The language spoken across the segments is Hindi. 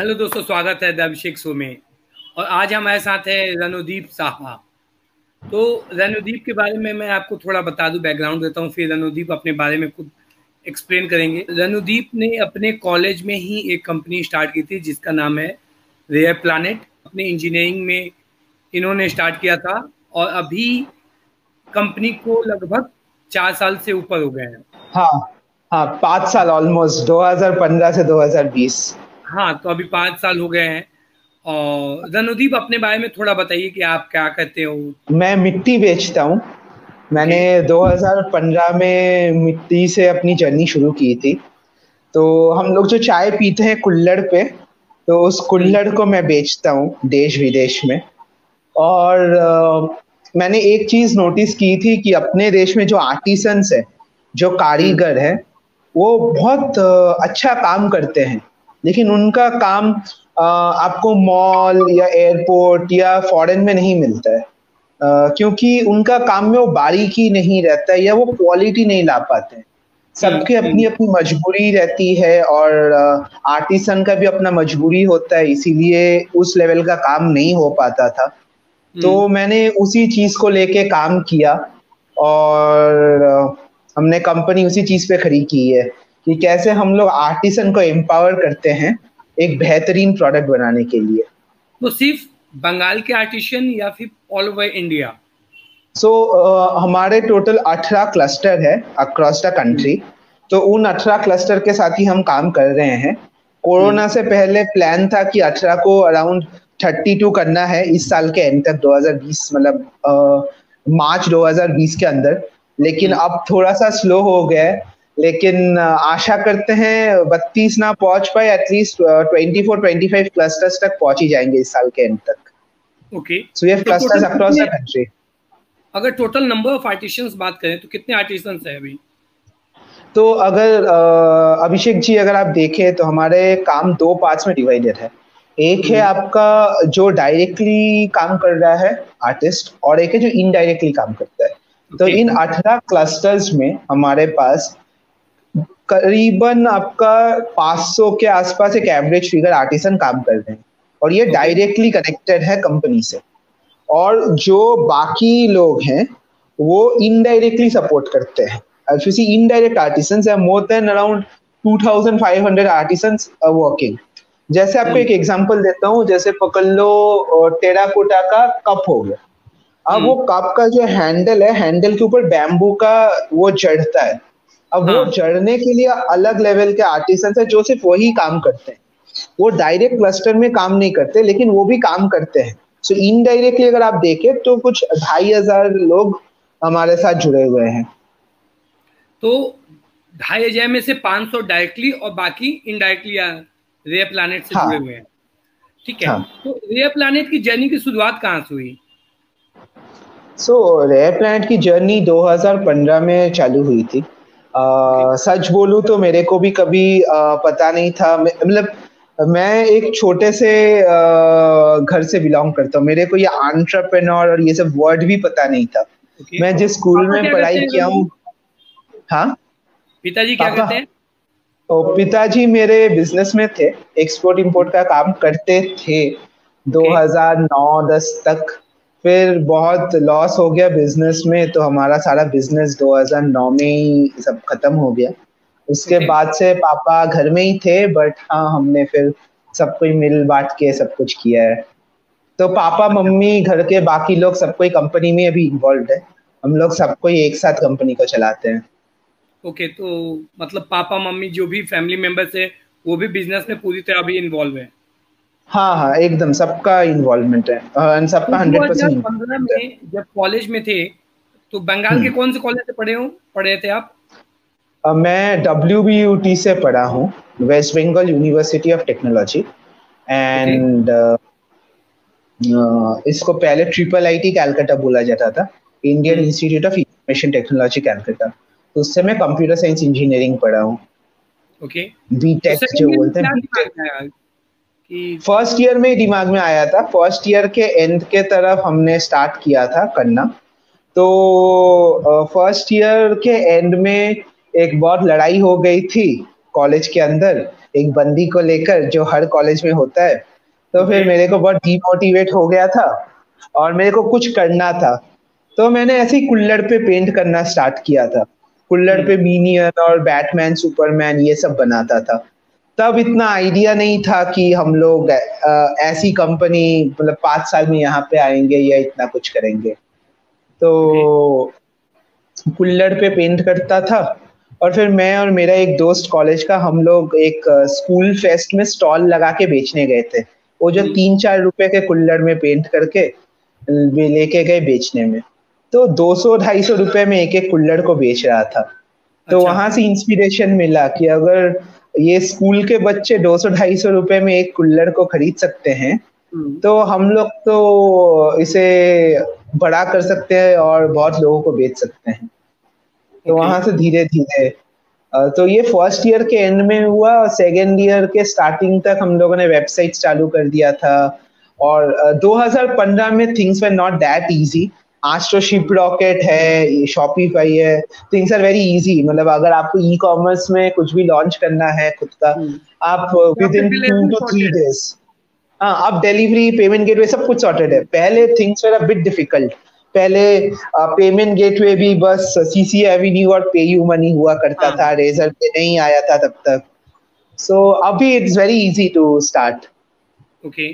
हेलो दोस्तों, स्वागत है द अभिषेक शो में। और आज हमारे साथ है रणोदीप साहा। तो रणोदीप के बारे में मैं आपको थोड़ा बता दूं, बैकग्राउंड देता हूं, फिर रणोदीप अपने बारे में खुद एक्सप्लेन करेंगे। रणोदीप ने अपने कॉलेज में ही एक कंपनी स्टार्ट की थी जिसका नाम है रेयर प्लैनेट। अपने इंजीनियरिंग में इन्होंने स्टार्ट किया था और अभी कंपनी को लगभग 4 साल से ऊपर हो गए हैं। हाँ, 5 साल ऑलमोस्ट, 2015 से 2020। हाँ, तो अभी 5 साल हो गए हैं। और रणोदीप, अपने बारे में थोड़ा बताइए कि आप क्या करते हो। मैं मिट्टी बेचता हूँ। मैंने 2015 में मिट्टी से अपनी जर्नी शुरू की थी। तो हम लोग जो चाय पीते हैं कुल्हड़ पे, तो उस कुल्हड़ को मैं बेचता हूँ देश विदेश में। और मैंने एक चीज़ नोटिस की थी कि अपने देश में जो आर्टिसंस है, जो कारीगर है, वो बहुत अच्छा काम करते हैं, लेकिन उनका काम आपको मॉल या एयरपोर्ट या फॉरेन में नहीं मिलता है, क्योंकि उनका काम में वो बारीकी नहीं रहता है या वो क्वालिटी नहीं ला पाते हैं। सबकी अपनी अपनी मजबूरी रहती है और आर्टिसन का भी अपना मजबूरी होता है, इसीलिए उस लेवल का काम नहीं हो पाता था। तो मैंने उसी चीज़ को लेके काम किया और हमने कंपनी उसी चीज़ पे खड़ी की है कि कैसे हम लोग आर्टिसन को एम्पावर करते हैं एक बेहतरीन प्रोडक्ट बनाने के लिए। तो सिर्फ बंगाल के आर्टिसन या फिर ऑल ओवर इंडिया? सो हमारे टोटल 18 क्लस्टर है अक्रॉस द कंट्री। तो उन 18 क्लस्टर के साथ ही हम काम कर रहे हैं। कोरोना से पहले प्लान था कि 18 को अराउंड 32 करना है इस साल के एंड तक, 2020 मतलब मार्च 2020 के अंदर। लेकिन अब थोड़ा सा स्लो हो गया है, लेकिन आशा करते हैं 32 ना पहुंच पाए, एटलीस्ट 24-25 क्लस्टर्स तक पहुंच ही जाएंगे इस साल के एंड तक। Okay, so we have clusters across the country. अगर टोटल नंबर ऑफ आर्टिसंस बात करें तो कितने आर्टिसंस हैं अभी? तो अगर अभिषेक जी, अगर आप देखें तो हमारे काम 2 पार्ट्स में डिवाइडेड है। एक है आपका जो डायरेक्टली काम कर रहा है आर्टिस्ट, और एक है जो इनडायरेक्टली काम करता है। तो इन 18 क्लस्टर्स में हमारे पास करीबन आपका 500 के आसपास एक एवरेज फिगर आर्टिसन काम कर रहे हैं, और ये डायरेक्टली कनेक्टेड है कंपनी से। और जो बाकी लोग हैं वो इनडायरेक्टली सपोर्ट करते हैं। If you see indirect artisans है more than around 2500 artisans working. जैसे आपको एक एग्जांपल देता हूँ, जैसे पकड़ लो टेराकोटा का कप हो गया। अब वो कप का जो हैंडल है, हैंडल के ऊपर बैम्बू का वो चढ़ता है। अब वो चढ़ने के लिए अलग लेवल के आर्टिसंस है जो सिर्फ वही काम करते हैं। वो डायरेक्ट क्लस्टर में काम नहीं करते, लेकिन वो भी काम करते हैं। सो इनडायरेक्टली अगर आप देखें तो कुछ 2500 लोग हमारे साथ जुड़े हुए हैं। तो 2500 में से 500 डायरेक्टली और बाकी इनडायरेक्टली रेयर प्लैनेट से जुड़े हुए हैं। ठीक है। तो रेयर प्लैनेट की जर्नी की शुरुआत कहाँ से हुई? सो रेयर प्लैनेट की जर्नी 2015 में चालू हुई थी। सच बोलूं तो मेरे को भी कभी पता नहीं था। मतलब मैं एक छोटे से घर से बिलोंग करता हूँ। मेरे को ये एंटरप्रेन्योर और ये सब वर्ड भी पता नहीं था। मैं जिस स्कूल में पढ़ाई किया हूँ। हाँ, पिताजी क्या करते हैं? पिताजी मेरे बिजनेस में थे, एक्सपोर्ट इंपोर्ट का काम करते थे 2009-10 तक। फिर बहुत लॉस हो गया बिजनेस में, तो हमारा सारा बिजनेस 2009 में ही सब खत्म हो गया। उसके बाद से पापा घर में ही थे, बट हाँ, हमने फिर सबको मिल बांट के सब कुछ किया है। तो पापा, मम्मी, घर के बाकी लोग सबको कंपनी में अभी इन्वॉल्व है। हम लोग सबको एक साथ कंपनी को चलाते हैं। ओके, तो मतलब पापा मम्मी जो भी फैमिली मेंबर्स है वो भी बिजनेस में पूरी तरह अभी इन्वॉल्व है। हाँ, एकदम सबका इन्वॉल्वमेंट है, सबका 100%। 2015 में जब कॉलेज में थे तो बंगाल के कौन से कॉलेज से पढ़े थे आप? मैं WBUT से पढ़ा हूँ, waste Bengal university of technology. And इसको पहले IIIT कलकत्ता बोला जाता था, Indian institute of information technology Calcutta. तो उससे मैं कंप्यूटर साइंस इंजीनियरिंग पढ़ा हूँ। बीटेक जो बोलते हैं। फर्स्ट ईयर में दिमाग में आया था, फर्स्ट ईयर के एंड के तरफ हमने स्टार्ट किया था करना। तो फर्स्ट ईयर के एंड में एक बहुत लड़ाई हो गई थी कॉलेज के अंदर। एक बंदी को लेकर जो हर कॉलेज में होता है। तो फिर मेरे को बहुत डीमोटिवेट हो गया था और मेरे को कुछ करना था, तो मैंने ऐसे ही कुल्लड़ पे पेंट करना स्टार्ट किया था। कुल्लड़ पे मिनियन और बैटमैन सुपरमैन ये सब बनाता था। तब इतना आइडिया नहीं था कि हम लोग ऐसी कंपनी मतलब 5 साल में यहाँ पे आएंगे या इतना कुछ करेंगे। तो कुल्लड़ पे पेंट करता था और फिर मैं और मेरा एक दोस्त कॉलेज का, हम लोग एक स्कूल फेस्ट में स्टॉल लगा के बेचने गए थे। वो जो 3-4 रुपए के कुल्लड़ में पेंट करके लेके गए बेचने में, तो 200-250 रुपए में एक एक कुल्लड़ को बेच रहा था। तो अच्छा। वहां से इंस्पिरेशन मिला कि अगर ये स्कूल के बच्चे 200-250 रुपए में एक कुल्लड़ को खरीद सकते हैं, तो हम लोग तो इसे बड़ा कर सकते हैं और बहुत लोगों को बेच सकते हैं। तो वहां से धीरे धीरे, तो ये फर्स्ट ईयर के एंड में हुआ और सेकेंड ईयर के स्टार्टिंग तक हम लोगों ने वेबसाइट चालू कर दिया था। और 2015 में things were not that easy. आज तो शिप रॉकेट है, शॉपिफाई है, थिंग्स आर वेरी इजी। मतलब अगर आपको ई कॉमर्स में कुछ भी लॉन्च करना है खुद का, आप विदिन 2 to 3 days, हाँ, आप डिलीवरी, पेमेंट गेटवे सब कुछ सॉर्टेड है। पहले things were a bit difficult. पहले पेमेंट गेटवे भी बस सीसी एवेन्यू और पे यू मनी हुआ करता था, रेजर पे नहीं आया था तब तक। सो अभी it's very easy to start. Okay,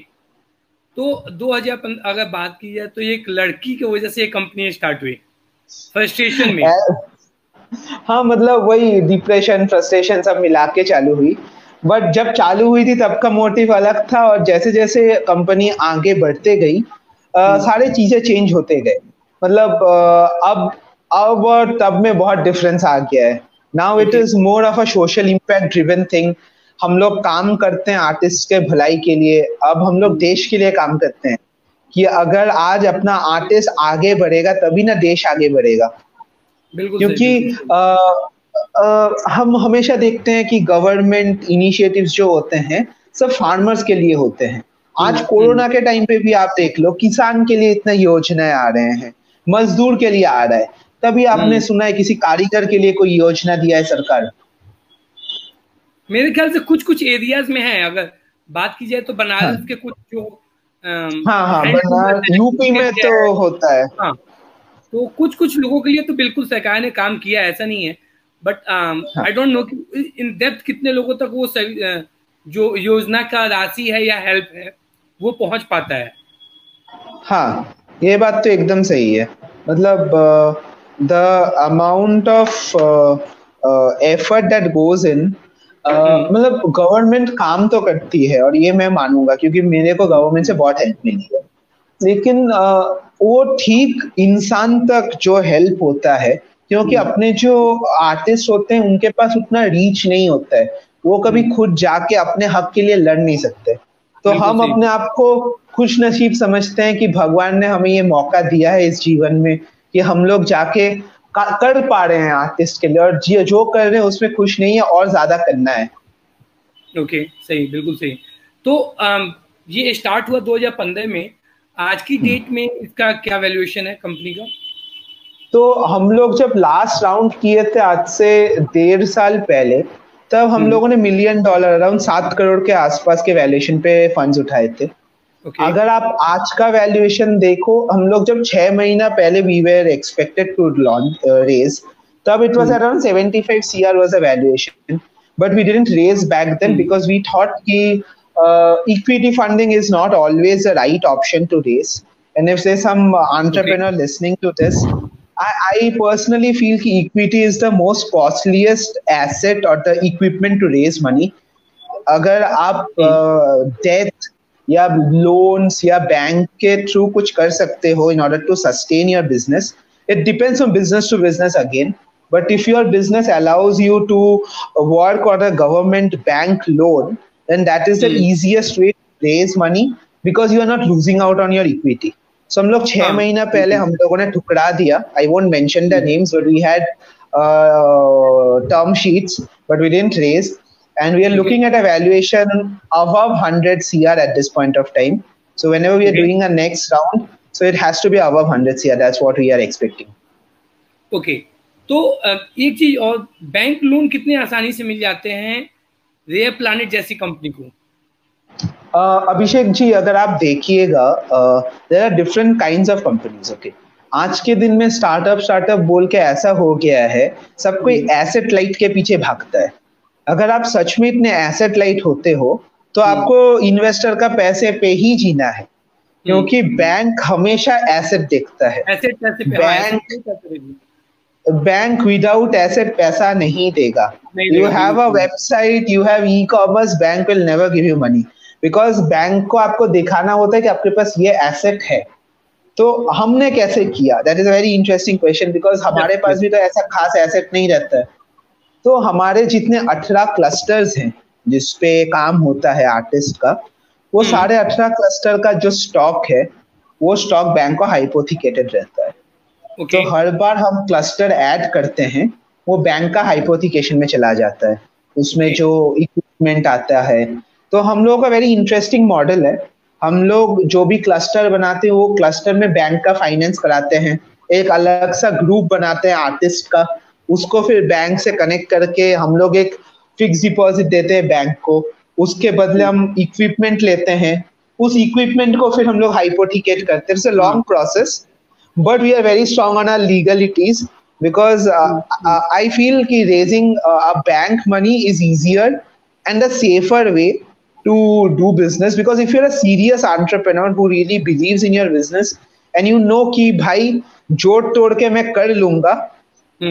तो 2015 अगर बात की जाए तो ये एक लड़की की वजह से कंपनी स्टार्ट हुई फ्रस्ट्रेशन में। हाँ, मतलब वही डिप्रेशन फ्रस्ट्रेशन सब मिला के चालू हुई। बट जब चालू हुई थी तब का मोटिव अलग था, और जैसे जैसे कंपनी आगे बढ़ते गई सारे चीजें चेंज होते गए। मतलब अब और तब में बहुत डिफरेंस आ गया है। Now it is more of a social impact driven thing. हम लोग काम करते हैं आर्टिस्ट के भलाई के लिए, अब हम लोग देश के लिए काम करते हैं कि अगर आज अपना आर्टिस्ट आगे बढ़ेगा तभी ना देश आगे बढ़ेगा। बिल्कुल, क्योंकि हम हमेशा देखते हैं कि गवर्नमेंट इनिशिएटिव्स जो होते हैं सब फार्मर्स के लिए होते हैं। आज कोरोना के टाइम पे भी आप देख लो, किसान के लिए इतने योजनाएं आ रहे हैं, मजदूर के लिए आ रहा है, तभी आपने सुना है किसी कारीगर के लिए कोई योजना दिया है सरकार। मेरे ख्याल से कुछ एरियाज में है। अगर बात की जाए तो बनारस के कुछ जो यूपी में तो होता है, हाँ, तो कुछ लोगों के लिए तो बिल्कुल सरकार ने काम किया, ऐसा नहीं है। But I don't know in depth कितने लोगों तक वो जो योजना का राशि है या हेल्प है वो पहुंच पाता है। हाँ, ये बात तो एकदम सही है। मतलब the amount of effort that goes in, मतलब गवर्नमेंट काम तो करती है और ये मैं मानूंगा क्योंकि मेरे को गवर्नमेंट से बहुत हेल्प मिली है, लेकिन वो ठीक इंसान तक जो हेल्प होता है, क्योंकि अपने जो आर्टिस्ट होते हैं उनके पास उतना रीच नहीं होता है। वो कभी खुद जाके अपने हक के लिए लड़ नहीं सकते। तो हम अपने आप को खुश नसीब समझते हैं कि भगवान ने हमें ये मौका दिया है इस जीवन में कि हम लोग जाके कर पा रहे हैं आर्टिस्ट के लिए, और जो कर रहे हैं उसमें खुश नहीं है और ज्यादा करना है। ओके, सही, बिल्कुल सही। तो ये स्टार्ट हुआ 2015 में। आज की डेट में इसका क्या वैल्यूएशन है कंपनी का? तो हम लोग जब लास्ट राउंड किए थे आज से 1.5 साल पहले, तब हम लोगों ने $1 million अराउंड 7 करोड़ के आसपास के वैल्यूएशन पे फंड्स उठाए थे। अगर आप आज का वैल्यूएशन देखो, हम लोग जब 6 महीना पहले we were expected to launch raise, तब it was around 75 CR was the valuation, but we didn't raise back then because we thought कि equity funding is not always the right option to raise. And if there some entrepreneur listening to this, I personally feel कि equity is the most costliest asset or the equipment to raise money. अगर आप debt या loans या bank के through कुछ कर सकते हो in order to sustain your business, it depends on business to business again. But if your business allows you to work on a government bank loan, then that is the easiest way to raise money because you are not losing out on your equity. So, हम लोग 6 महीना पहले हम लोगों ने ठुकरा दिया। I won't mention the names, but we had term sheets, but we didn't raise, and we are looking at a valuation above 100 CR at this point of time. So, whenever we are doing a next round, so it has to be above 100 CR. That's what we are expecting. Okay, तो एक चीज और, बैंक लोन कितने आसानी से मिल जाते हैं रेयर प्लैनेट जैसी कंपनी को? अभिषेक जी, अगर आप देखिएगा there are different kinds of companies. Okay, आज के दिन में स्टार्टअप बोल के ऐसा हो गया है, सब कोई एसेट लाइट के पीछे भागता है. अगर आप सच में इतने एसेट लाइट होते हो तो आपको इन्वेस्टर का पैसे पे ही जीना है, क्योंकि बैंक हमेशा एसेट देखता है. बैंक विदाउट एसेट पैसा नहीं देगा. You have a website, you have e commerce, bank will never give you money, because bank को आपको दिखाना होता है कि आपके पास ये एसेट है. तो हमने कैसे किया, that is a very interesting question, because हमारे पास भी तो ऐसा खास एसेट नहीं रहता है. तो हमारे जितने 18 क्लस्टर्स हैं जिसपे काम होता है आर्टिस्ट का, वो सारे 18 क्लस्टर का जो स्टॉक है वो स्टॉक बैंक को हाइपोथिकेटेड रहता है. Okay. तो हर बार हम क्लस्टर ऐड करते हैं, वो बैंक का हाइपोथिकेशन में चला जाता है, उसमें जो इक्विपमेंट आता है. तो हम लोगों का वेरी इंटरेस्टिंग मॉडल है. हम लोग जो भी क्लस्टर बनाते हैं वो क्लस्टर में बैंक का फाइनेंस कराते हैं, एक अलग सा ग्रुप बनाते हैं आर्टिस्ट का, उसको फिर बैंक से कनेक्ट करके हम लोग एक फिक्स डिपॉजिट देते हैं बैंक को, उसके बदले हम इक्विपमेंट लेते हैं, उस इक्विपमेंट को फिर हम लोग हाइपोथिकेट करते हैं. It's a long process, but we are very strong on our legalities, because I feel कि raising bank money is easier and a safer way to do business, because if you're a serious entrepreneur who really believes in your business and you know कि भाई जोड़ तोड़ के मैं कर लूँगा,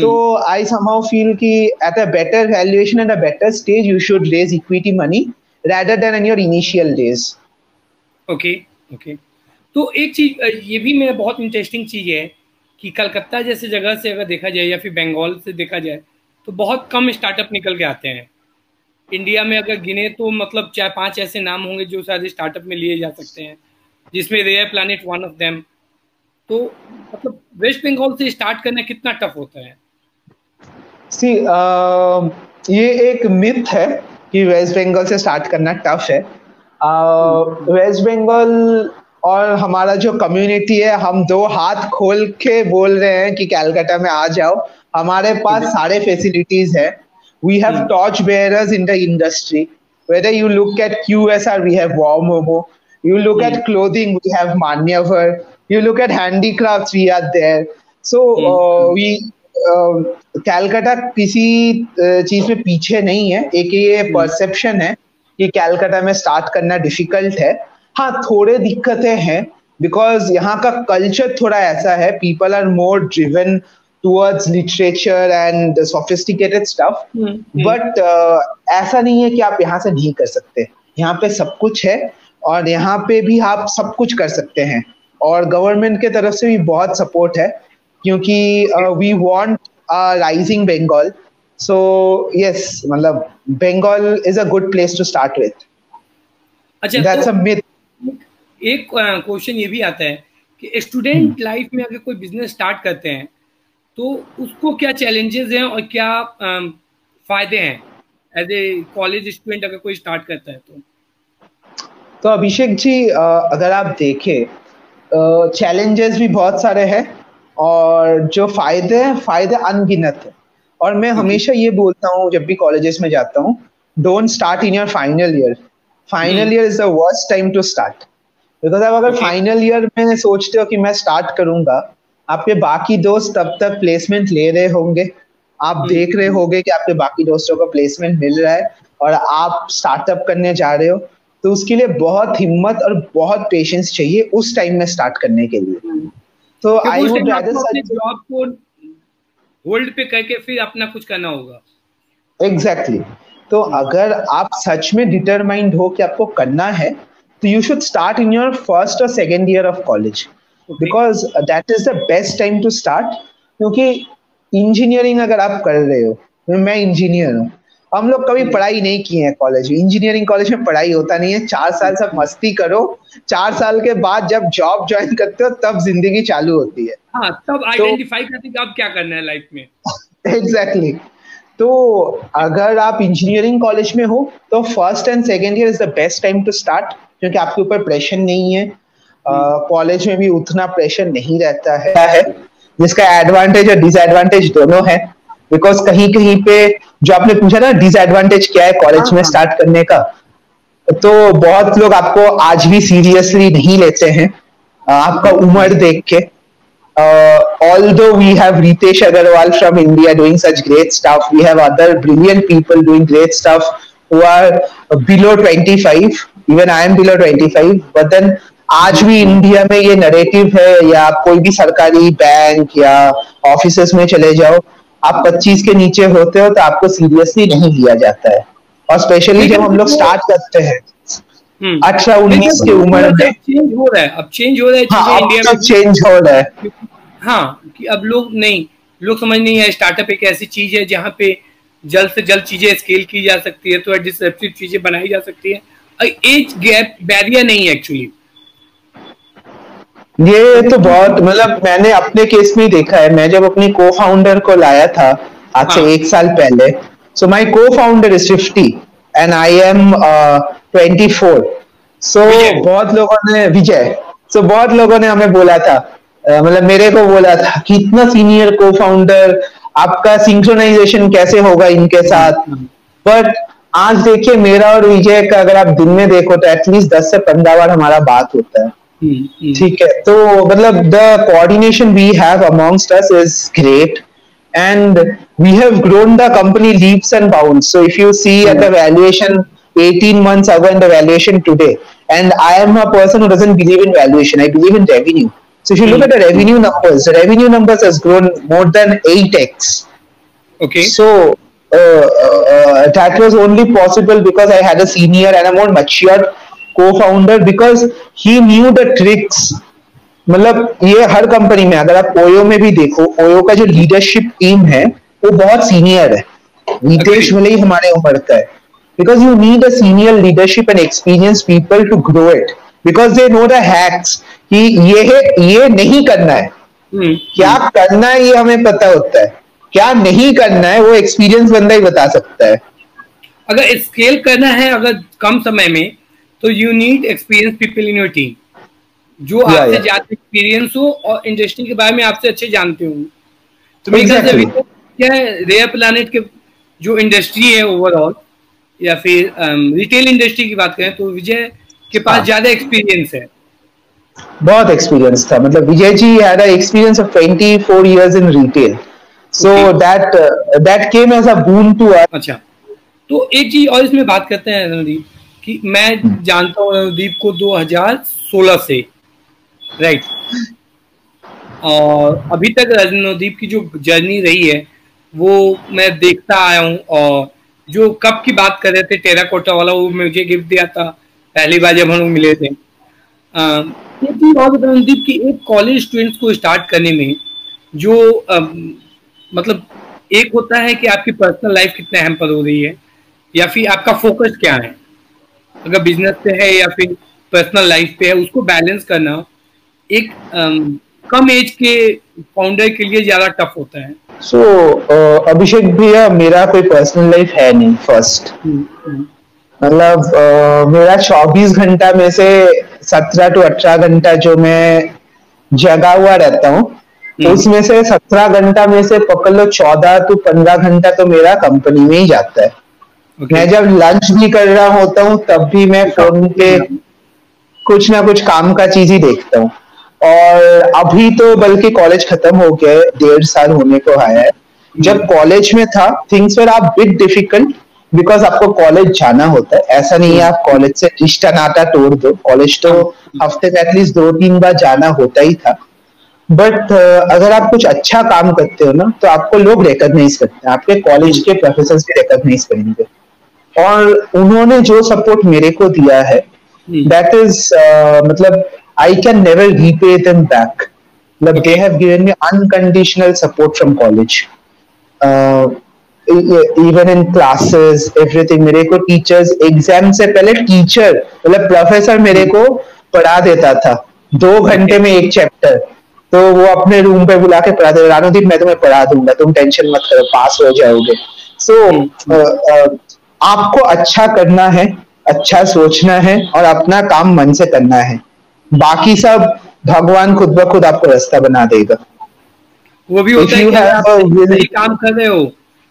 तो I somehow feel कि at a better valuation and a better stage you should raise equity money rather than in your initial days. Okay. तो एक चीज ये भी मेरा बहुत इंटरेस्टिंग चीज है कि कलकत्ता जैसे जगह से अगर देखा जाए या फिर बंगाल से देखा जाए तो बहुत कम स्टार्टअप निकल के आते हैं. इंडिया में अगर गिने तो मतलब 4-5 ऐसे नाम होंगे जो शायद स्टार्टअप में लिए जा सकते हैं, जिसमें rare planet one of them. तो मतलब वेस्ट बंगाल से स्टार्ट करना कितना टफ होता है? सी, ये एक मिथ है कि वेस्ट बंगाल से स्टार्ट करना टफ है. वेस्ट बंगाल और हमारा जो कम्युनिटी है, हम दो हाथ खोल के बोल रहे हैं कि कलकत्ता में आ जाओ, हमारे पास सारे फैसिलिटीज है. We have torchbearers in the industry. Whether you look at QSR, we have Warm Momo. You look at clothing, we have Manyavar. You look at handicrafts, we are there. So Calcutta किसी चीज में पीछे नहीं है. एक ये परसेप्शन है कि Calcutta में स्टार्ट करना डिफिकल्ट है. हाँ, थोड़े दिक्कतें हैं, बिकॉज यहाँ का कल्चर थोड़ा ऐसा है, people are more driven towards literature and sophisticated stuff, but ऐसा नहीं है कि आप यहाँ से नहीं कर सकते. यहाँ पे सब कुछ है और यहाँ पे भी आप सब कुछ कर सकते हैं, और गवर्नमेंट के तरफ से भी बहुत सपोर्ट है, क्योंकि we want a rising Bengal, so yes, मतलब Bengal is a good place to start with. अच्छा, that's a myth. एक क्वेश्चन ये भी आता है कि स्टूडेंट लाइफ में अगर कोई बिजनेस स्टार्ट करते हैं तो उसको क्या चैलेंजेस हैं और क्या फायदे हैं एज ए कॉलेज स्टूडेंट अगर कोई स्टार्ट करता है? तो अभिषेक जी, अगर आप देखें चैलेंजेस भी बहुत सारे हैं और जो फायदे अनगिनत हैं. और मैं हमेशा ये बोलता हूँ जब भी कॉलेजेस में जाता हूँ, don't start in your final year. Final year is the worst time to start, because आप अगर फाइनल ईयर में सोचते हो कि मैं स्टार्ट करूंगा, आपके बाकी दोस्त तब तक प्लेसमेंट ले रहे होंगे, आप देख रहे होंगे कि आपके बाकी दोस्तों को प्लेसमेंट मिल रहा है और आप स्टार्टअप करने जा रहे हो. तो उसके लिए बहुत हिम्मत और बहुत पेशेंस चाहिए उस टाइम में स्टार्ट करने के लिए. तो आई वुड रादर जॉब को होल्ड पे करके फिर अपना कुछ करना होगा. एग्जैक्टली. तो अगर आप सच में डिटरमाइंड हो कि आपको करना है, तो you should start in your first और second year of college, because that is the best time to start. क्योंकि इंजीनियरिंग अगर आप कर रहे हो, मैं इंजीनियर हूँ, हम लोग कभी पढ़ाई नहीं किए हैं कॉलेज में. इंजीनियरिंग कॉलेज में पढ़ाई होता नहीं है. 4 साल सब मस्ती करो, 4 साल के बाद जब जॉब ज्वाइन करते हो तब जिंदगी चालू होती है. हाँ, तब आइडेंटिफाई करते हैं आप क्या करना है लाइफ में. एग्जैक्टली. तो अगर आप इंजीनियरिंग कॉलेज में हो तो first and second year is the best time to start, क्योंकि आपके ऊपर प्रेशर नहीं है, कॉलेज में भी उतना प्रेशर नहीं रहता है, जिसका एडवांटेज और डिसएडवांटेज दोनों है. बिकॉज कहीं कहीं पे जो आपने पूछा ना डिसएडवांटेज क्या है कॉलेज में स्टार्ट करने का, तो बहुत लोग आपको आज भी सीरियसली नहीं लेते हैं आपका उम्र देख के. Although we have Ritesh Agarwal from India doing such great stuff, we have other brilliant people doing great stuff who are below 25. Even I am below 25. But then, आज भी इंडिया में ये नरेटिव है, या आप कोई भी सरकारी बैंक या ऑफिसेस में चले जाओ, आप 25 के नीचे होते हो तो आपको सीरियसली नहीं लिया जाता है. और स्पेशली जब हम लोग स्टार्ट करते हैं 18-19 की उम्र में, चेंज हो रहा है, अब चेंज हो रहा है इंडिया में, चेंज हो रहा है हाँ, कि अब लोग समझ नहीं आए स्टार्टअप एक ऐसी चीज है जहाँ पे जल्द से जल्द चीजें स्केल की जा सकती है, तो डिसरप्टिव चीजें बनाई जा सकती है. एज गैप बैरियर नहीं है एक्चुअली. ये तो बहुत, मतलब मैंने अपने केस में देखा है. मैं जब अपने को फाउंडर को लाया था आज से 1 साल पहले, so my co founder is 50 and I am 24. सो बहुत लोगों ने विजय सो बहुत लोगों ने हमें बोला था, मतलब मेरे को बोला था कि इतना सीनियर को फाउंडर, आपका सिंक्रोनाइजेशन कैसे होगा इनके साथ. बट आज देखिए मेरा और विजय का अगर आप दिन में देखो तो एटलीस्ट 10 से 15 बार हमारा बात होता है. ठीक है, तो मतलब the coordination we have amongst us is great and we have grown the company leaps and bounds. So if you see at the valuation 18 months ago and the valuation today, and I am a person who doesn't believe in valuation. I believe in revenue. So if you look at the revenue numbers has grown more than 8x. Okay. So that was only possible because I had a senior and a more matured co-founder because he knew the tricks. मतलब ये हर कंपनी में, अगर आप ओयो में भी देखो, ओयो का जो लीडरशिप टीम है वो बहुत सीनियर है. नितेश भले ही हमारे उम्र का है. Because you need a senior leadership and experienced people to grow it, because they know the hacks. कि ये नहीं करना है, क्या करना है ये हमें पता होता है, क्या नहीं करना है वो एक्सपीरियंस बंदा ही बता सकता है. अगर स्केल करना है अगर कम समय में, तो you need experience people in your team जो आपसे ज्यादा एक्सपीरियंस हो और इंडस्ट्री के बारे में आपसे अच्छे जानते होंगे. तो मेरे ख्याल से क्या रेयर प्लैनेट के जो इंडस्ट्री है ओवरऑल, या फिर रिटेल इंडस्ट्री की बात करें, तो विजय के पास ज्यादा एक्सपीरियंस है, बहुत एक्सपीरियंस था. मतलब Vijay ji had a experience of 24 years in retail, so that came as a boon to us. अच्छा, तो एक चीज और इसमें बात करते हैं रणदीप, कि मैं जानता हूँ रणदीप को 2016 से, राइट, और अभी तक रणदीप की जो जर्नी रही है वो मैं देखता आया हूँ. और जो कप की बात कर रहे थे टेराकोटा वाला, वो मुझे गिफ्ट दिया था पहली बार जब हम लोग मिले थे. रणदीप की एक कॉलेज स्टूडेंट्स को स्टार्ट करने में जो मतलब एक होता है कि आपकी पर्सनल लाइफ कितना हैम्पर हो रही है, या फिर आपका फोकस क्या है, अगर बिजनेस पे है या फिर पर्सनल लाइफ पे है, उसको बैलेंस करना एक कम एज के फाउंडर के लिए ज्यादा टफ होता है. सो अभिषेक भैया, मेरा कोई पर्सनल लाइफ है नहीं फर्स्ट. मतलब मेरा 24 घंटा में से 17 to 18 घंटा जो मैं जगा हुआ रहता हूँ, उसमें से 17 घंटा में से पकड़ लो 14 to 15 घंटा तो मेरा कंपनी में ही जाता है. मैं जब लंच भी कर रहा होता हूँ तब भी मैं फोन पे कुछ ना कुछ काम का चीज ही देखता हूँ. और अभी तो बल्कि कॉलेज खत्म हो गया, 1.5 साल होने को आया है. जब कॉलेज में था things were a bit difficult because आपको कॉलेज जाना होता है. ऐसा नहीं है आप कॉलेज से रिश्ता नाता तोड़ दो, कॉलेज तो हफ्ते में एटलीस्ट 2-3 बार जाना होता ही था. बट अगर आप कुछ अच्छा काम करते हो ना तो आपको लोग रिकॉग्नाइज करते हैं, आपके कॉलेज के प्रोफेसर्स भी रिकॉग्नाइज करेंगे. और उन्होंने जो सपोर्ट मेरे को दिया है दैट इज मतलब I can never repay them back. Like they have given me unconditional support from college, even in classes, everything. मेरे को teachers exam से पहले teacher मतलब professor मेरे को पढ़ा देता था 2 घंटे में एक chapter, तो वो अपने room पे बुला के पढ़ा देता था, रानोदीप मैं तुम्हें पढ़ा दूंगा, तुम tension मत करो, पास हो जाओगे. So आपको अच्छा करना है, अच्छा सोचना है और अपना काम मन से करना है, बाकी सब भगवान खुद ब खुद आपको रास्ता बना देगा. वो भी होता है कि आप सही काम कर रहे हो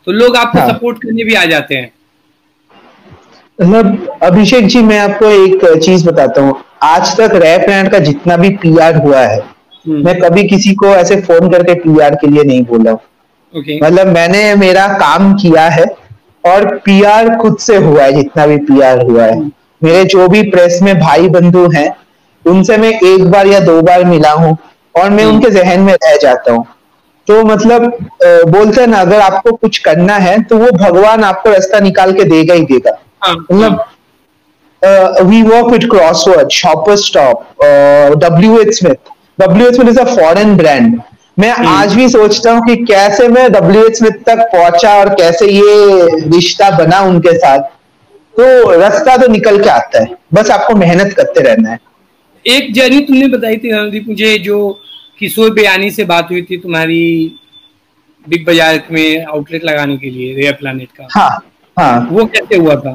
तो लोग आपको हाँ। सपोर्ट करने भी आ जाते हैं। मतलब अभिषेक जी मैं आपको एक चीज बताता हूँ, आज तक रेयर प्लैनेट का जितना भी पीआर हुआ है मैं कभी किसी को ऐसे फोन करके पीआर के लिए नहीं बोला हूँ। मतलब मैंने मेरा काम किया है और पीआर खुद से हुआ है, जितना भी पीआर हुआ है। मेरे जो भी प्रेस में भाई बंधु हैं उनसे मैं एक बार या दो बार मिला हूँ और मैं उनके जहन में रह जाता हूँ। तो मतलब बोलते हैं ना, अगर आपको कुछ करना है तो वो भगवान आपको रास्ता निकाल के देगा ही देगा। मतलब we work with Crossword, shopper stop, WH Smith. WH Smith is a foreign brand. मैं आज भी सोचता हूँ कि कैसे मैं WH स्मिथ तक पहुंचा और कैसे ये रिश्ता बना उनके साथ। तो रास्ता तो निकल के आता है, बस आपको मेहनत करते रहना है। एक जर्नी तुमने बताई थी रणदीप मुझे, जो किशोर बियानी से बात हुई थी तुम्हारी बिग बाजार में आउटलेट लगाने के लिए रेयर प्लैनेट का। हाँ हाँ, वो कैसे हुआ था?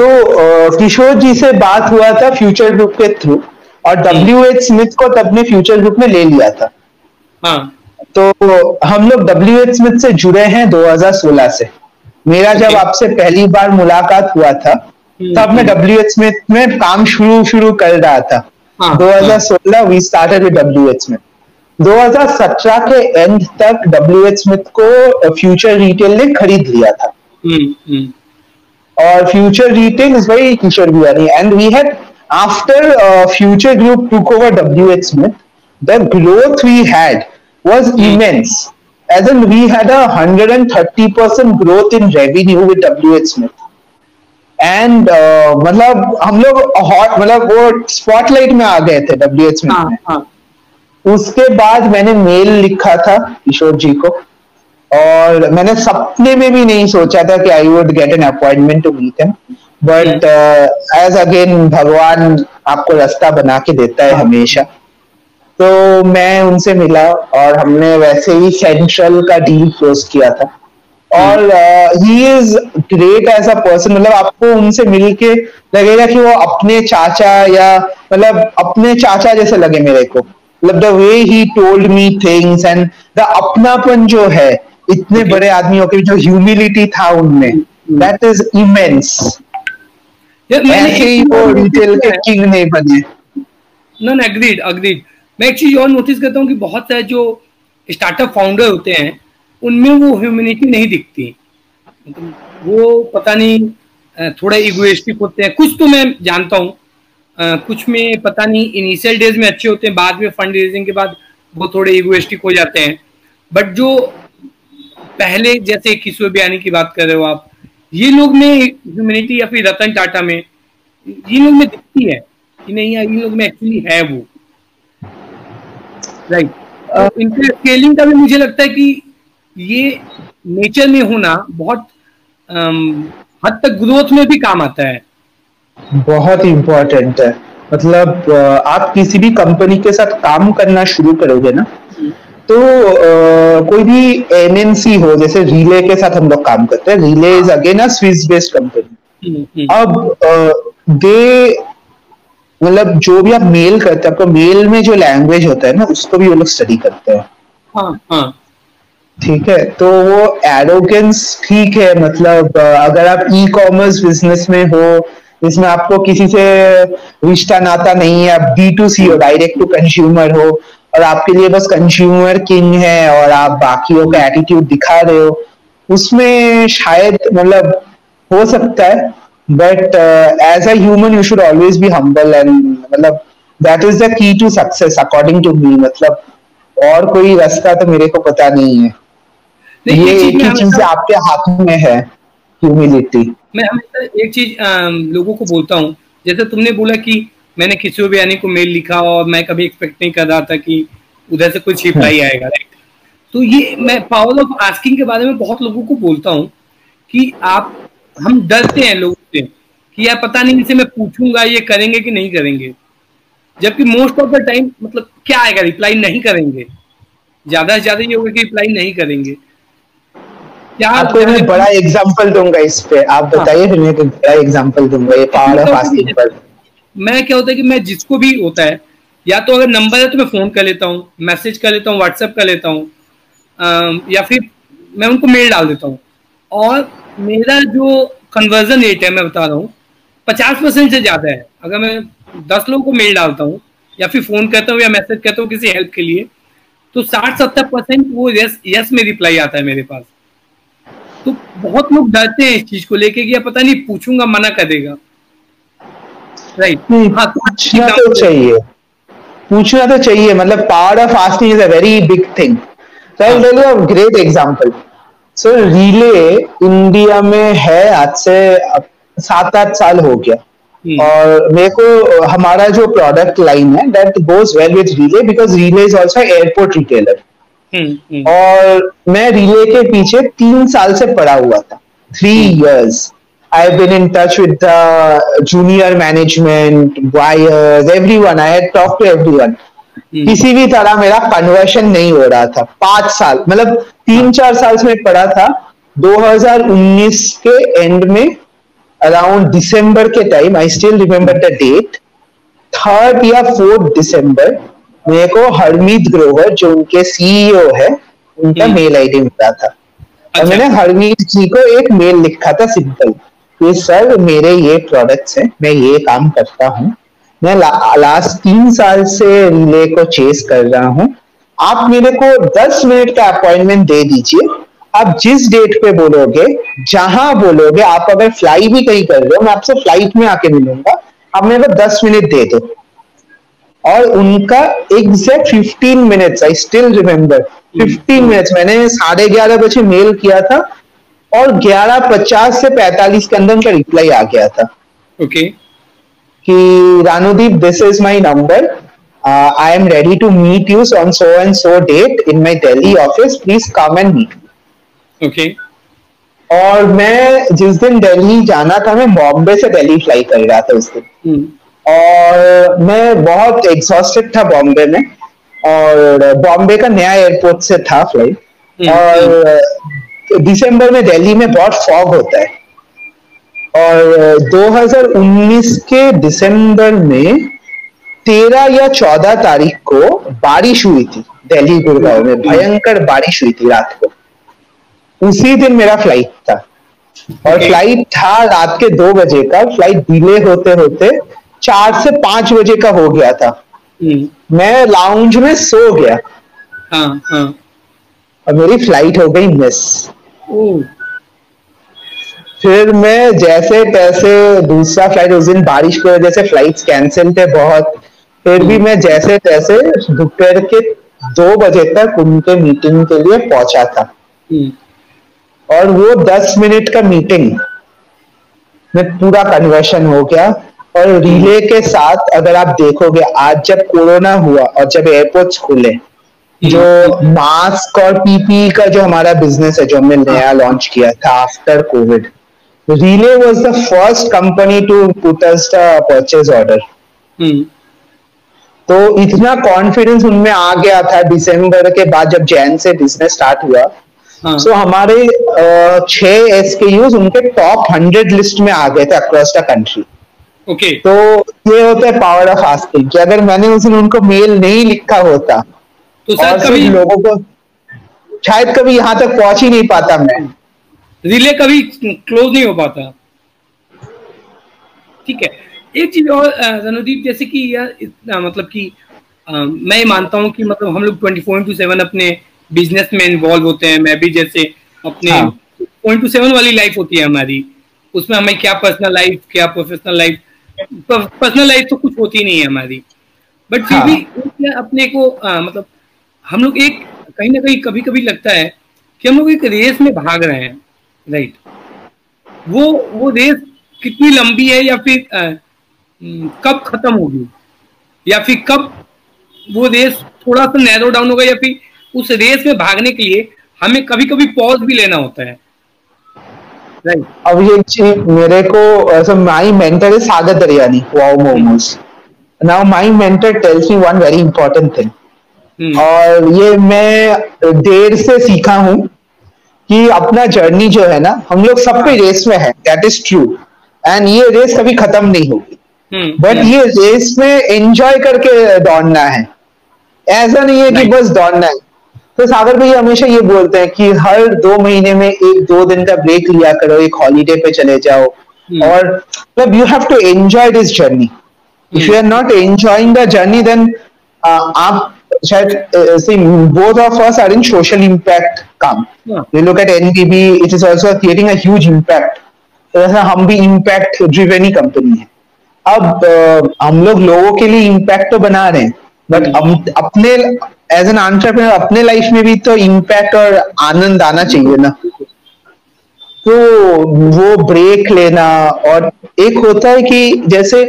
तो किशोर जी से बात हुआ था फ्यूचर ग्रुप के थ्रू, और WH स्मिथ को तब ने फ्यूचर ग्रुप में ले लिया था। हाँ, तो हम लोग WH स्मिथ से जुड़े हैं 2016 से। मेरा जब आपसे पहली बार मुलाकात हुआ था तब मैं WH स्मिथ में काम शुरू कर रहा था। हाँ, 2016 we started with WH Smith. 2017 के एंड तक WH स्मिथ को फ्यूचर रिटेल ने खरीद लिया था। और future retail is by Kishore Biyani, and we had after future group took over WH Smith, the growth we had was immense. As in, we had a 130% growth in revenue with WH Smith, and मतलब हम लोग हॉट, मतलब वो स्पॉटलाइट में आ गए थे WH Smith में। उसके बाद मैंने मेल लिखा था किशोर जी को, और मैंने सपने में भी नहीं सोचा था कि I would get an appointment to meet him, but as again भगवान आपको रास्ता बना के देता है हमेशा। तो मैं उनसे मिला और हमने वैसे ही सेंट्रल का डील क्लोज किया था। और he is great as a person. मतलब आपको उनसे मिलके लगेगा कि वो अपने चाचा या मतलब अपने चाचा जैसे लगे मेरे को। मतलब the way he told me things and the अपनापन जो है इतने बड़े आदमियों के, जो ह्यूमिलिटी था उनमें, दैट इज इमेंस। ऐसे ही वो रिटेल के किंग नहीं बने। अग्रीड। मैं एक चीज और नोटिस करता हूँ कि बहुत सारे जो स्टार्टअप फाउंडर होते हैं उनमें वो ह्यूमैनिटी नहीं दिखती, वो पता नहीं थोड़ा इगोइस्टिक होते हैं। कुछ तो मैं जानता हूँ, कुछ में पता नहीं इनिशियल डेज में अच्छे होते हैं, बाद में फंड रेजिंग के बाद वो थोड़े इगोइस्टिक हो जाते हैं। बट जो पहले, जैसे किशोर बियानी की बात कर रहे हो आप, ये लोग में ह्यूमैनिटी, या फिर रतन टाटा में, ये लोग में दिखती है कि नहीं, इन लोग में एक्चुअली है वो। इनके स्केलिंग का भी मुझे लगता है कि ये नेचर में होना बहुत हद तक ग्रोथ में भी काम आता है, बहुत इम्पोर्टेंट है। मतलब आप किसी भी कंपनी के साथ काम करना शुरू करोगे ना, तो कोई भी एमएनसी हो, जैसे रिले के साथ हम लोग काम करते हैं। Relay is again a Swiss based company. अब दे मतलब जो भी आप मेल करते हैं, आपको मेल में जो लैंग्वेज होता है ना, उसको भी वो लोग स्टडी करते हैं। हाँ हाँ, ठीक है। तो वो एरोगेंस ठीक है, मतलब अगर आप ई कॉमर्स बिजनेस में हो, जिसमें आपको किसी से रिश्ता नाता नहीं है, आप B2C हो, डायरेक्ट टू कंज्यूमर हो, और आपके लिए बस कंज्यूमर किंग है और आप बाकियों का एटीट्यूड दिखा रहे हो, उसमें शायद मतलब हो सकता है, but as a human you should always be humble, and मतलब that is the key to success according to me. मतलब और कोई रास्ता तो मेरे को पता नहीं है, ये एक ही चीज आपके हाथ में है, ह्यूमिलिटी। मैं हमेशा एक चीज लोगों को बोलता हूँ, जैसे तुमने बोला कि मैंने किशोर बियानी को मेल लिखा और मैं कभी एक्सपेक्ट नहीं कर रहा था कि उधर से कुछ रिप्लाई आएगा, राइट। तो ये मैं पावर ऑफ आस्किंग के बारे में बहुत लोगों को बोलता हूँ कि आप, हम डरते हैं लोगों से कि यार पता नहीं इनसे मैं पूछूंगा ये करेंगे कि नहीं करेंगे, जबकि मोस्ट ऑफ द टाइम मतलब क्या आएगा, रिप्लाई नहीं करेंगे। ज्यादा से ज्यादा ये होगा कि रिप्लाई नहीं करेंगे। क्या आपको मैं बड़ा एग्जांपल दूंगा इस पे, आप बताइए। हाँ, मैं बड़ा एग्जांपल दूंगा ये पावर ऑफ आस्किंग पर। मैं क्या होता है कि मैं जिसको भी होता है, या तो अगर नंबर है तो मैं फोन कर लेता हूँ, मैसेज कर लेता हूँ, व्हाट्सएप कर लेता हूँ, या फिर मैं उनको मेल डाल देता हूँ और मेरा जो कन्वर्जन रेट है मैं बता रहा हूँ 50% से ज़्यादा है। अगर मैं 10 लोगों को मेल डालता हूँ या फिर फ़ोन करता हूँ या मैसेज करता हूँ किसी हेल्प के लिए तो 60-70% वो यस में रिप्लाई आता है मेरे पास। तो बहुत लोग डरते हैं इस चीज़ को लेके कि पता नहीं पूछूंगा मना कर देगा। राइट, हाँ पूछना तो चाहिए, पूछना तो चाहिए। मतलब power of asking is a very big thing. So I will tell you a great example. So Relay India में है आज से 7-8 साल हो गया और मेरे को हमारा जो प्रोडक्ट लाइन है that goes well with Relay because Relay is also airport retailer. और मैं रिले के पीछे 3 साल से पड़ा हुआ था, 3 years I have been in touch with the junior management, buyers, everyone. I had talk to everyone. किसी भी तरह मेरा कन्वर्शन नहीं हो रहा था 5 साल, मतलब 3-4 साल से मैं पढ़ा था। 2019 के एंड में अराउंड दिसंबर के time, I still remember the date, 3rd या 4th दिसंबर मेरे को हरमीत ग्रोवर जो उनके CEO है उनका मेल आईडी मिला था। अच्छा। और मैंने हरमीत जी को एक मेल लिखा था सिंपल कि सर मेरे ये प्रोडक्ट्स हैं, मैं ये काम करता हूँ, मैं लास्ट 3 साल से रिले को चेस कर रहा हूँ, आप मेरे को 10 मिनट का अपॉइंटमेंट दे दीजिए। आप जिस डेट पे बोलोगे, जहां बोलोगे, आप अगर फ्लाई भी कहीं कर रहे हो मैं आपसे फ्लाइट में आके मिलूंगा, आप मेरे को 10 मिनट दे दो। और उनका exact 15 minutes, I still remember 15 minutes, मैंने 11:30 बजे मेल किया था और 11:50 से 11:45 के अंदर उनका रिप्लाई आ गया था। ओके, कि Ranodeep this is my number, I am ready to meet you on so and so date in my Delhi office, please come and meet me. Okay, और मैं जिस दिन दिल्ली जाना था मैं बॉम्बे से दिल्ली फ्लाई कर रहा था उस दिन। और मैं बहुत एग्जॉस्टेड था बॉम्बे में और बॉम्बे का नया एयरपोर्ट से था फ्लाइट। और दिसंबर में दिल्ली में बहुत फॉग होता है और 2019 के दिसंबर में 13 या 14 तारीख को बारिश हुई थी दिल्ली गुड़गांव में, भयंकर बारिश हुई थी रात को। उसी दिन मेरा फ्लाइट था और फ्लाइट था रात के 2 बजे का। फ्लाइट डिले होते होते 4 से 5 बजे का हो गया था। मैं लाउंज में सो गया। हाँ, हाँ। और मेरी फ्लाइट हो गई मिस। फिर मैं जैसे तैसे दूसरा फ्लाइट, उस दिन बारिश की वजह से फ्लाइट कैंसिल थे बहुत, फिर भी मैं जैसे तैसे दोपहर के 2 बजे तक उनके मीटिंग के लिए पहुंचा था। और वो 10 मिनट का मीटिंग में पूरा कन्वर्शन हो गया। और रिले के साथ अगर आप देखोगे आज जब कोरोना हुआ और जब एयरपोर्ट्स खुले, जो मास्क और पीपीई का जो हमारा बिजनेस है जो हमने नया लॉन्च किया था after Covid, Relay was the first company to put us the purchase order. तो इतना कॉन्फिडेंस उनमें आ गया था दिसंबर के बाद जब जैन से बिजनेस स्टार्ट हुआ। सो हमारे 6 SKUs उनके top 100 लिस्ट में आ गए थे अक्रॉस द कंट्री। Okay. तो ये होता है पावर ऑफ आस्किंग कि अगर मैंने उस दिन उनको मेल नहीं लिखा होता तो शायद कभी लोगों को यहाँ तक पहुंच ही नहीं पाता, मैं रिले कभी क्लोज नहीं हो पाता। ठीक है, एक चीज और रणदीप, जैसे कि यार इतना मतलब कि मैं ये मानता हूँ कि मतलब हम लोग 24/7 अपने बिजनेस में इन्वॉल्व होते हैं। मैं भी जैसे अपने 24/7 वाली लाइफ होती है हमारी, उसमें हमें क्या पर्सनल लाइफ क्या प्रोफेशनल लाइफ, पर्सनल लाइफ तो कुछ होती नहीं है हमारी, बट फिर भी अपने को मतलब हम लोग एक कहीं ना कहीं कभी कभी लगता है कि हम लोग एक रेस में भाग रहे हैं। राइट, वो रेस कितनी लंबी है या फिर कब खत्म होगी या फिर कब वो रेस थोड़ा सा नैरो डाउन होगा, या फिर उस रेस में भागने के लिए हमें कभी कभी पॉज भी लेना होता है। Right. अब ये मेरे को माई मेंटर है Sagar Daryani, Wow momos. Now my mentor tells me one very important thing और ये मैं देर से सीखा हूँ कि अपना जर्नी जो है ना, हम लोग सब पे रेस में है, दैट इज ट्रू, एंड ये रेस कभी खत्म नहीं होगी। बट ये रेस में एंजॉय करके दौड़ना है, ऐसा नहीं है कि बस दौड़ना है। तो सागर भैया हमेशा ये बोलते हैं कि हर 2 महीने में 1-2 दिन का ब्रेक लिया करो, एक हॉलीडे पे चले जाओ और मतलब you have to enjoy this journey. If you are not enjoying the journey then आप शायद see both of us are in social impact काम। We look at NBB, it is also creating a huge impact. हम भी इम्पैक्ट ड्रिवन ही कंपनी है। अब हम लोग लोगों के लिए इम्पैक्ट तो बना रहे हैं बट अपने एज एन एंटरप्रेन्योर अपने लाइफ में भी तो इम्पैक्ट और आनंद आना चाहिए ना। तो वो ब्रेक लेना और एक होता है कि जैसे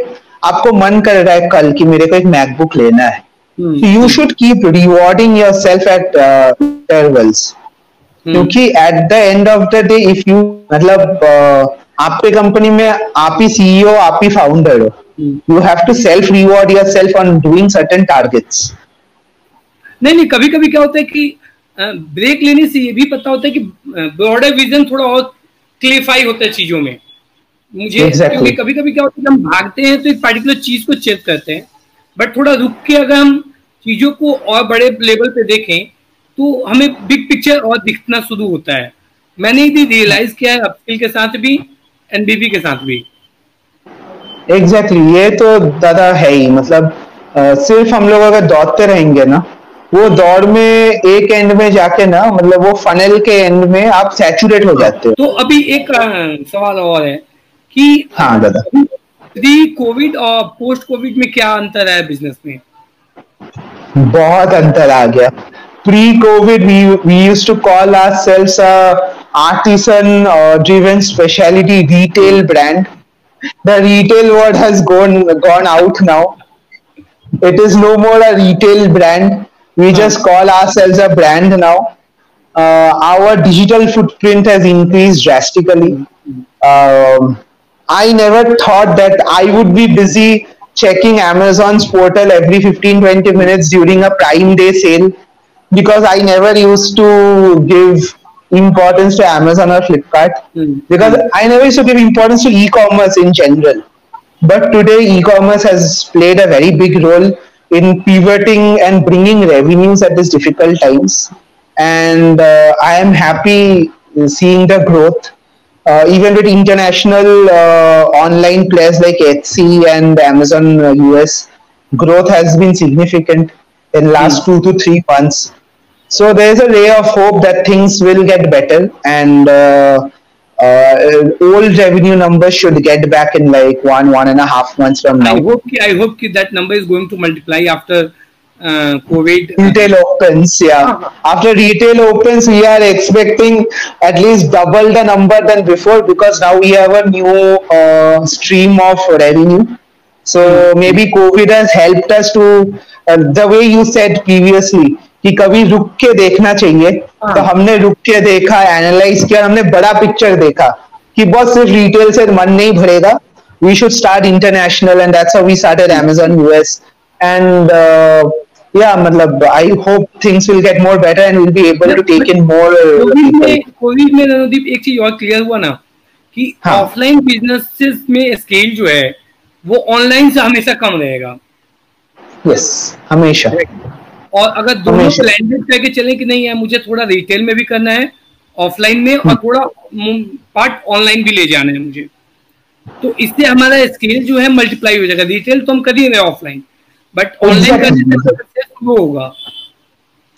आपको मन कर रहा है कल कि मेरे को एक मैकबुक लेना है, you should keep rewarding yourself at intervals, क्योंकि at the end of the day if you मतलब आपके कंपनी में आप ही सीईओ, आप ही फाउंडर हो, you have to self reward yourself on doing certain targets. नहीं कभी कभी क्या होता है कि ब्रेक लेने से ये भी पता होता है कि ब्रॉडर विजन थोड़ा और क्लियरिफाई होता है चीजों में। मुझे exactly. कभी कभी क्या होता है हम भागते हैं तो एक पर्टिकुलर चीज को चेक करते हैं बट थोड़ा रुक के अगर हम चीजों को और बड़े लेवल पे देखें तो हमें बिग पिक्चर और दिखना शुरू होता है। मैंने भी रियलाइज किया है अपस्किल के साथ भी एनबीबी के साथ भी। एग्जैक्टली ये तो दादा है ही, मतलब सिर्फ हम लोग अगर दौड़ते रहेंगे ना, वो दौड़ में एक एंड में जाके ना मतलब वो फनल के एंड में आप सैचुरेट हो जाते हो। तो अभी एक सवाल और है कि हाँ दादा, प्री कोविड और पोस्ट कोविड में क्या अंतर है बिजनेस में? बहुत अंतर आ गया। Pre Covid we used to call ourselves a artisan driven speciality retail brand. The retail word has gone out now, it is no more a retail brand, we just call ourselves a brand now. Our digital footprint has increased drastically. I never thought that I would be busy checking Amazon's portal every 15-20 minutes during a Prime Day sale, because I never used to give importance to Amazon or Flipkart, because I never used to give importance to e-commerce in general. But today e-commerce has played a very big role in pivoting and bringing revenues at these difficult times, and I am happy seeing the growth even with international online players like Etsy and Amazon US. Growth has been significant in last 2 to 3 months, so there is a ray of hope that things will get better and old revenue numbers should get back in like 1.5 months from now. I hope that number is going to multiply after COVID. Retail opens, yeah. After retail opens, we are expecting at least double the number than before, because now we have a new stream of revenue. So maybe COVID has helped us to the way you said previously. कि कभी रुक के देखना चाहिए, तो हमने रुक के देखा, एनालाइज किया, हमने बड़ा पिक्चर देखा कि बस सिर्फ रिटेल से मन नहीं भरेगा, we should start international and that's how we started Amazon US and या मतलब I hope things will get more better and will be able to take in more. Covid में रणदीप एक चीज और क्लियर हुआ ना कि ऑफलाइन बिजनेसेस में स्केल जो है वो ऑनलाइन से हमेशा कम रहेगा। यस, हमेशा। और अगर दोनों ब्लेंडेड करके चलें कि नहीं है, मुझे थोड़ा रिटेल में भी करना है ऑफलाइन में और थोड़ा पार्ट ऑनलाइन भी ले जाना है मुझे, तो इससे हमारा स्केल जो है मल्टीप्लाई हो जाएगा। रिटेल तो हम कर ही रहे ऑफलाइन बट ऑनलाइन करने से सक्सेस वो होगा।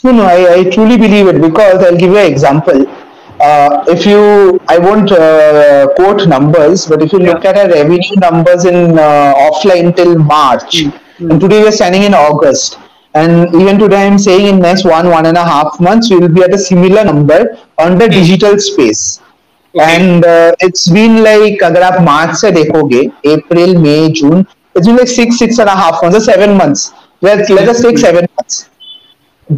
सुनो, I truly believe it because I will give you example. If you I won't quote numbers but if you look at our revenue numbers in offline till March and today we are standing in August, and even today I'm saying in next 1.5 months we will be at a similar number on the digital space. And it's been like agar aap march se dekhoge, april may june, it's been like 6.5 months or 7 months. Let us take 7 months.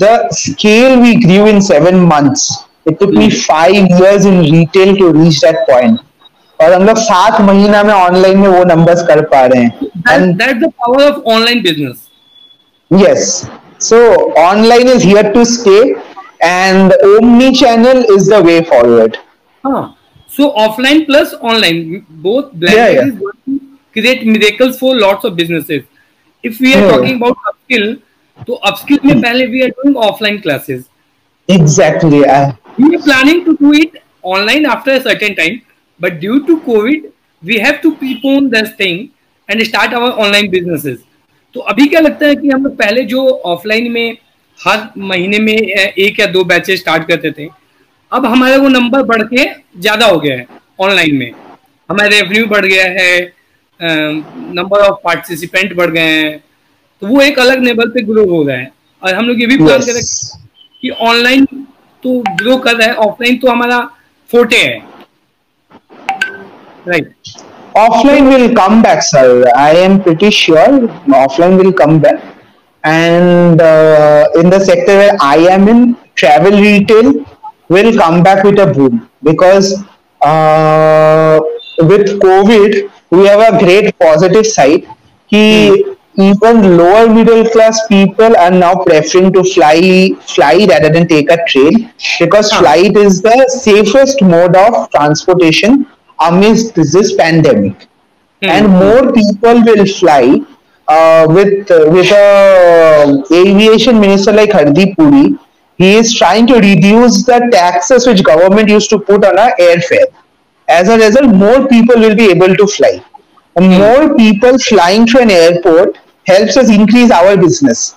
The scale we grew in 7 months, it took me 5 years in retail to reach that point. और हम लोग 7 महीना में ऑनलाइन में वो numbers कर पा रहे हैं। That's the power of online business. Yes, so online is here to stay and omni-channel is the way forward. So offline plus online, both blended create miracles for lots of businesses. If we are talking about upskill, so upskill में पहले we are doing offline classes. Exactly. We were planning to do it online after a certain time, but due to COVID, we have to prepone this thing and start our online businesses. तो अभी क्या लगता है कि हम लोग पहले जो ऑफलाइन में हर महीने में एक या दो बैचेस स्टार्ट करते थे, अब हमारा वो नंबर बढ़ के ज़्यादा हो गया है ऑनलाइन में, हमारा रेवेन्यू बढ़ गया है, नंबर ऑफ पार्टिसिपेंट बढ़ गए हैं, तो वो एक अलग लेवल पे ग्रो हो रहा है। और हम लोग ये भी प्लान कर रहे हैं कि ऑनलाइन तो ग्रो कर रहा है, ऑफलाइन तो हमारा फोटे है, right? Offline will come back, sir. I am pretty sure offline will come back. And in the sector where I am in, travel retail will come back with a boom, because with COVID we have a great positive side. Even lower middle class people are now preferring to fly rather than take a train, because flight is the safest mode of transportation amidst this pandemic, and more people will fly. With aviation minister like Hardeep Puri, he is trying to reduce the taxes which government used to put on our airfare. As a result, more people will be able to fly. And more people flying to an airport helps us increase our business.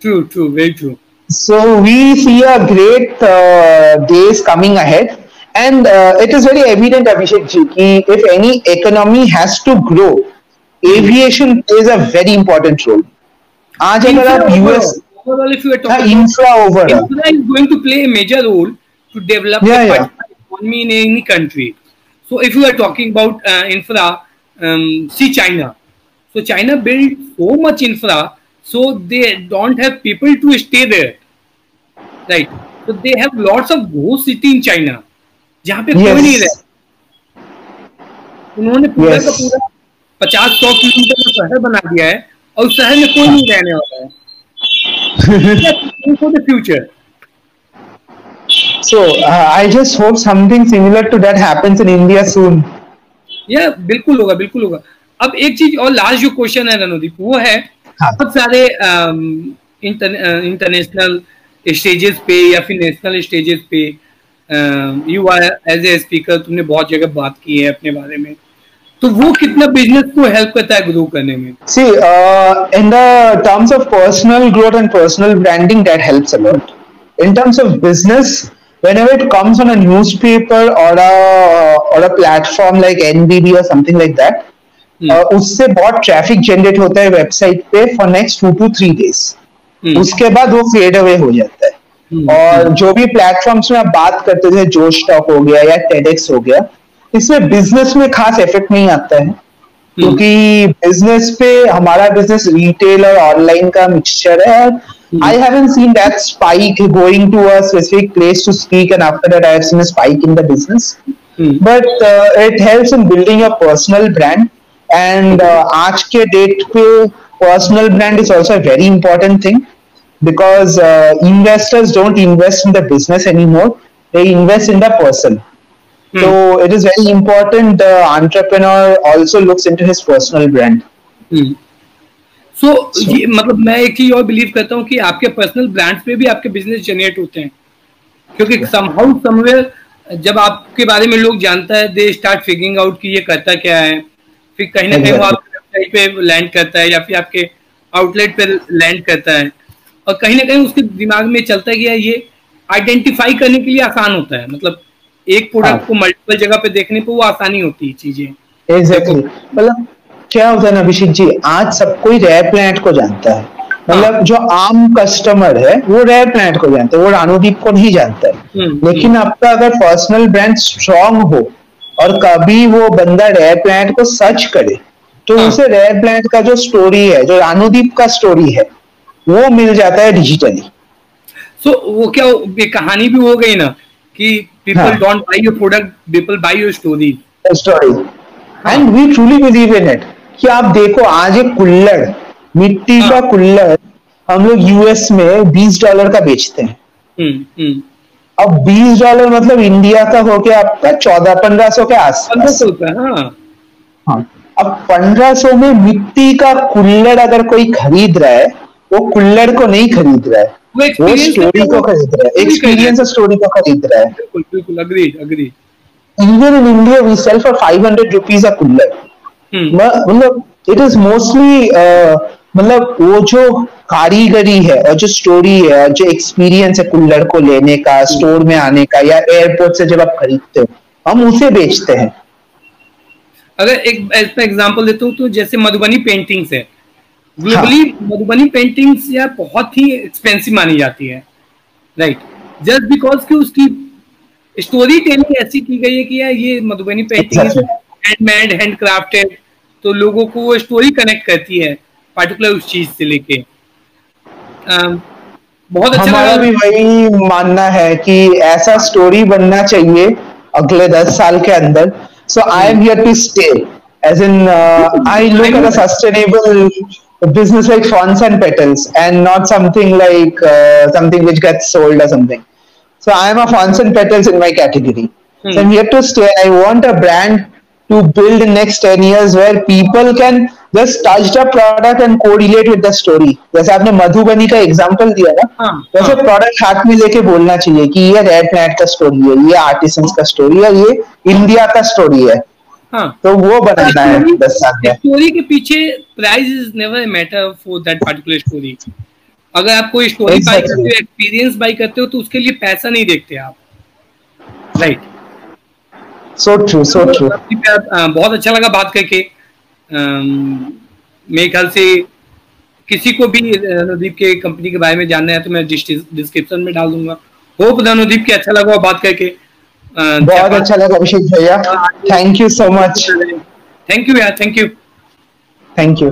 True, true, very true. So we see a great days coming ahead. And it is very evident, Abhishek ji, if any economy has to grow, aviation plays a very important role. Aaj agar aap US overall, if you are talking infra overall, infra is going to play a major role to develop the economy in any country. So if you are talking about infra, see China. So China built so much infra, so they don't have people to stay there, right? So they have lots of ghost city in China, जहाँ पे कोई नहीं रहे। उन्होंने पूरा का पूरा 50-100 किलोमीटर का शहर बना दिया है और उस शहर में कोई नहीं रहने वाला है for the future. So I just hope something similar to that happens in India soon. Yeah, बिल्कुल होगा, बिल्कुल होगा। अब एक चीज और लास्ट जो क्वेश्चन है रणदीप, वो है बहुत सारे इंटरनेशनल स्टेजेस पे या फिर नेशनल स्टेजेस पे you are as a speaker, तुमने बहुत जगह बात की है अपने बारे में, तो वो कितना बिजनेस को हेल्प करता है ग्रो करने में? See in the terms of personal growth and personal branding, that helps a lot. In terms of business, whenever it comes on a newspaper और अ प्लेटफॉर्म लाइक एनबीबी और समथिंग लाइक दैट, उससे बहुत ट्रैफिक जनरेट होता है वेबसाइट पे फॉर नेक्स्ट 2 to 3 डेज. उसके बाद वो फेड अवे हो जाता है. और जो भी प्लेटफॉर्म्स में आप बात करते थे, जोश टॉक हो गया या टेडेक्स हो गया, इसमें बिजनेस में खास इफेक्ट नहीं आता है, क्योंकि बिजनेस पे हमारा बिजनेस रिटेल और ऑनलाइन का मिक्सचर है. और I haven't seen that spike going to a specific place to speak and after that I have seen a spike in the business, but it helps in building your personal brand. And आज के डेट पे personal brand is also very important thing, because investors don't invest in the business anymore, they invest in the person. So it is very important the entrepreneur also looks into his personal brand. So ये मतलब मैं एक ही और believe करता हूँ कि आपके personal brand पे भी आपके business generate होते हैं, क्योंकि somehow somewhere जब आपके बारे में लोग जानता है, they start figuring out कि ये करता क्या है, फिर कहीं ना कहीं वो आपके website पे land करता है या फिर आपके outlet पे land करता है, और कहीं ना कहीं उसके दिमाग में चलता गया, ये आइडेंटिफाई करने के लिए आसान होता है. मतलब एक प्रोडक्ट को मल्टीपल जगह पे देखने पे वो आसानी होती है चीजें. एग्जैक्टली. मतलब क्या होता है ना अभिषेक जी, आज सब कोई रेयर प्लैनेट को जानता है. मतलब जो आम कस्टमर है वो रेयर प्लैनेट को जानता है, वो रानोदीप को नहीं जानता है. लेकिन आपका अगर पर्सनल ब्रांड स्ट्रांग हो और कभी वो बंदा रेयर प्लैनेट को सर्च करे, तो उसे रेयर प्लैनेट का जो स्टोरी है, जो रानोदीप का स्टोरी है, वो मिल जाता है डिजिटली. सो वो क्या कहानी भी हो गई ना कि people don't buy your product, people buy your story. And we truly believe in it. कि आप देखो, आज एक कुल्लड़, मिट्टी का कुल्लड़ हम लोग यूएस में $20 का बेचते हैं. अब $20 मतलब इंडिया का हो गया आपका 1400-1500 के आसपास. अब 1500 में मिट्टी का कुल्लड़ अगर कोई खरीद रहा है, वो कुल्लड़ को नहीं खरीद रहा है, वो एक्सपीरियंस स्टोरी को खरीद रहा है। बिल्कुल बिल्कुल, agreed agreed. Even in India, we sell for 500 rupees a cooler. मतलब it is mostly मतलब वो जो कारीगरी है और जो स्टोरी है और जो एक्सपीरियंस है कूलर को लेने का, स्टोर में आने का या एयरपोर्ट से जब आप खरीदते हो, हम उसे बेचते हैं। अगर एक एग्जांपल देता हूँ तो जैसे मधुबनी पेंटिंग्स है ग्लोबली। हाँ। मधुबनी पेंटिंग्स यार बहुत ही एक्सपेंसिव मानी जाती है, राइट, जस्ट बिकॉज कि उसकी स्टोरी टेलिंग ऐसी की गई है कि यार ये मधुबनी पेंटिंग हैंडमेड हैंडक्राफ्टेड, तो लोगों को वो स्टोरी कनेक्ट करती है पार्टिकुलर उस चीज से लेके। बहुत अच्छा हमारा भी वही मानना है कि ऐसा स्टोरी बनना चाहिए अगले 10 साल के अंदर। So I am here to stay, as in I look at a sustainable business like fonts and petals and not something like something which gets sold और something. So I am a Fonts and Petals in my category. So I'm here to stay. I want a brand to build in next 10 years where people can just touch the product and correlate with the story. जैसे आपने मधुबनी का example दिया ना, वैसे product हाथ में लेके बोलना चाहिए कि ये Rare Planet का story है, ये artisans का story है, ये India का story है। तो वो बनाना है 10 साल में। Story के पीछे price is never a matter for that particular story. अगर आप कोई स्टोरी बाय करते हो, एक्सपीरियंस बाय करते हो, तो उसके लिए पैसा नहीं देखते आप, right. So true, so true. बहुत अच्छा लगा बात करके। मेरे ख्याल से किसी को भी रणदीप के कंपनी के बारे में जानना है तो मैं डिस्क्रिप्शन में डाल दूंगा। होप रणदीप के अच्छा लगा बात करके। बहुत अच्छा लगा अभिषेक भैया, thank you so much. Thank you यार, थैंक यू।